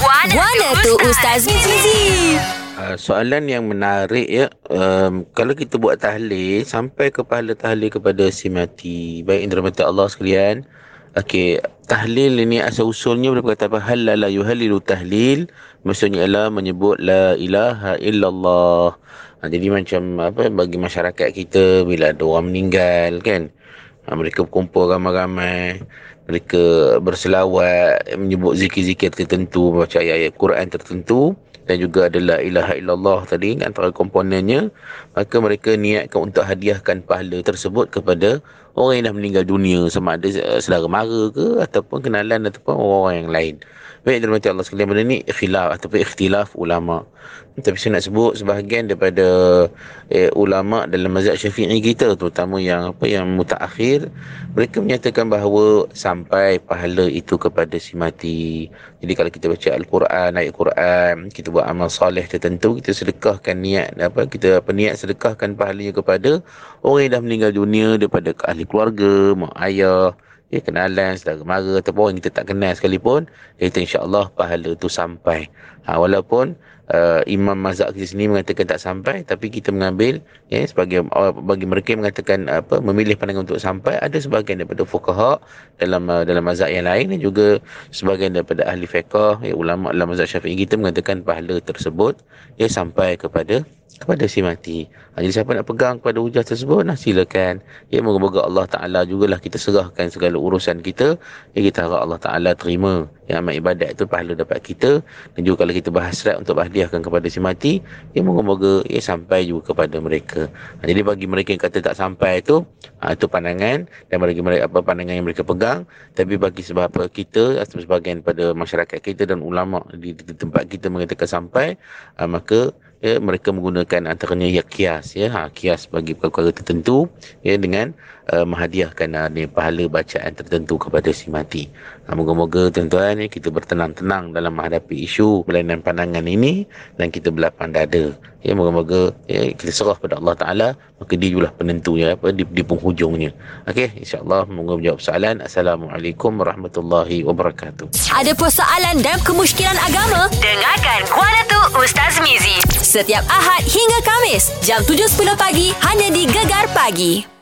Wana tu Ustaz Mizi. Soalan yang menarik ya. Kalau kita buat tahlil sampai kepala tahlil kepada si mati. Baik indera mata Allah sekalian. Okey, tahlil ini asal-usulnya daripada kata halala yuhalilu tahlil. Maksudnya ialah menyebut la ilaha illallah. Jadi macam apa bagi masyarakat kita bila ada orang meninggal kan. Mereka berkumpul ramai-ramai. Mereka berselawat, menyebut zikir-zikir tertentu, baca ayat-ayat Quran tertentu dan juga adalah ilaha illallah tadi antara komponennya. Maka mereka niatkan untuk hadiahkan pahala tersebut kepada orang yang dah meninggal dunia, sama ada saudara mara ke ataupun kenalan ataupun orang-orang yang lain. Baik, dalam Allah sekalian, benda ni khilaf ataupun ikhtilaf ulama. Tapi saya nak sebut sebahagian daripada ulama dalam mazhab Syafi'i kita, terutama yang apa yang mutaakhir, mereka menyatakan bahawa sampai pahala itu kepada si mati. Jadi kalau kita baca al-Quran, ayat Quran, kita buat amal soleh tertentu, kita sedekahkan niat apa, kita niat sedekahkan pahalanya kepada orang yang dah meninggal dunia, daripada ahli keluarga, mak ayah, kenalan, saudara mara ataupun orang kita tak kenal sekalipun, kita insya-Allah pahala tu sampai. Walaupun imam mazhab di sini mengatakan tak sampai, tapi kita mengambil sebagai bagi mereka mengatakan apa memilih pandangan untuk sampai. Ada sebahagian daripada fuqaha dalam mazhab yang lain dan juga sebahagian daripada ahli fiqh, ulama dalam mazhab Syafi'i kita mengatakan pahala tersebut sampai kepada si mati. Jadi siapa nak pegang kepada hujah tersebut, silakan. Moga-moga Allah Ta'ala jugalah kita serahkan segala urusan kita. Kita harap Allah Ta'ala terima. Amal ibadat itu pahala dapat kita. Dan juga kalau kita berhasrat untuk hadiahkan kepada si mati, moga-moga sampai juga kepada mereka. Jadi bagi mereka yang kata tak sampai itu, itu pandangan. Dan bagi mereka apa pandangan yang mereka pegang. Tapi bagi sebab kita, sebahagian pada masyarakat kita dan ulama di tempat kita mengatakan sampai, maka mereka menggunakan antaranya kias kias bagi perkara tertentu dengan menghadiahkan pahala bacaan tertentu kepada si mati. Moga-moga tuan-tuan kita bertenang-tenang dalam menghadapi isu berlainan pandangan ini dan kita berlapang dada. Moga-moga kita serah pada Allah Taala, maka dia jugalah penentunya apa di penghujungnya. Okey, insya-Allah moga menjawab soalan. Assalamualaikum warahmatullahi wabarakatuh. Ada persoalan dan kemusykilan agama? Dengarkan Kuala Tu Ustaz Mizi. Setiap Ahad hingga Kamis, jam 7.10 pagi, hanya di Gegar Pagi.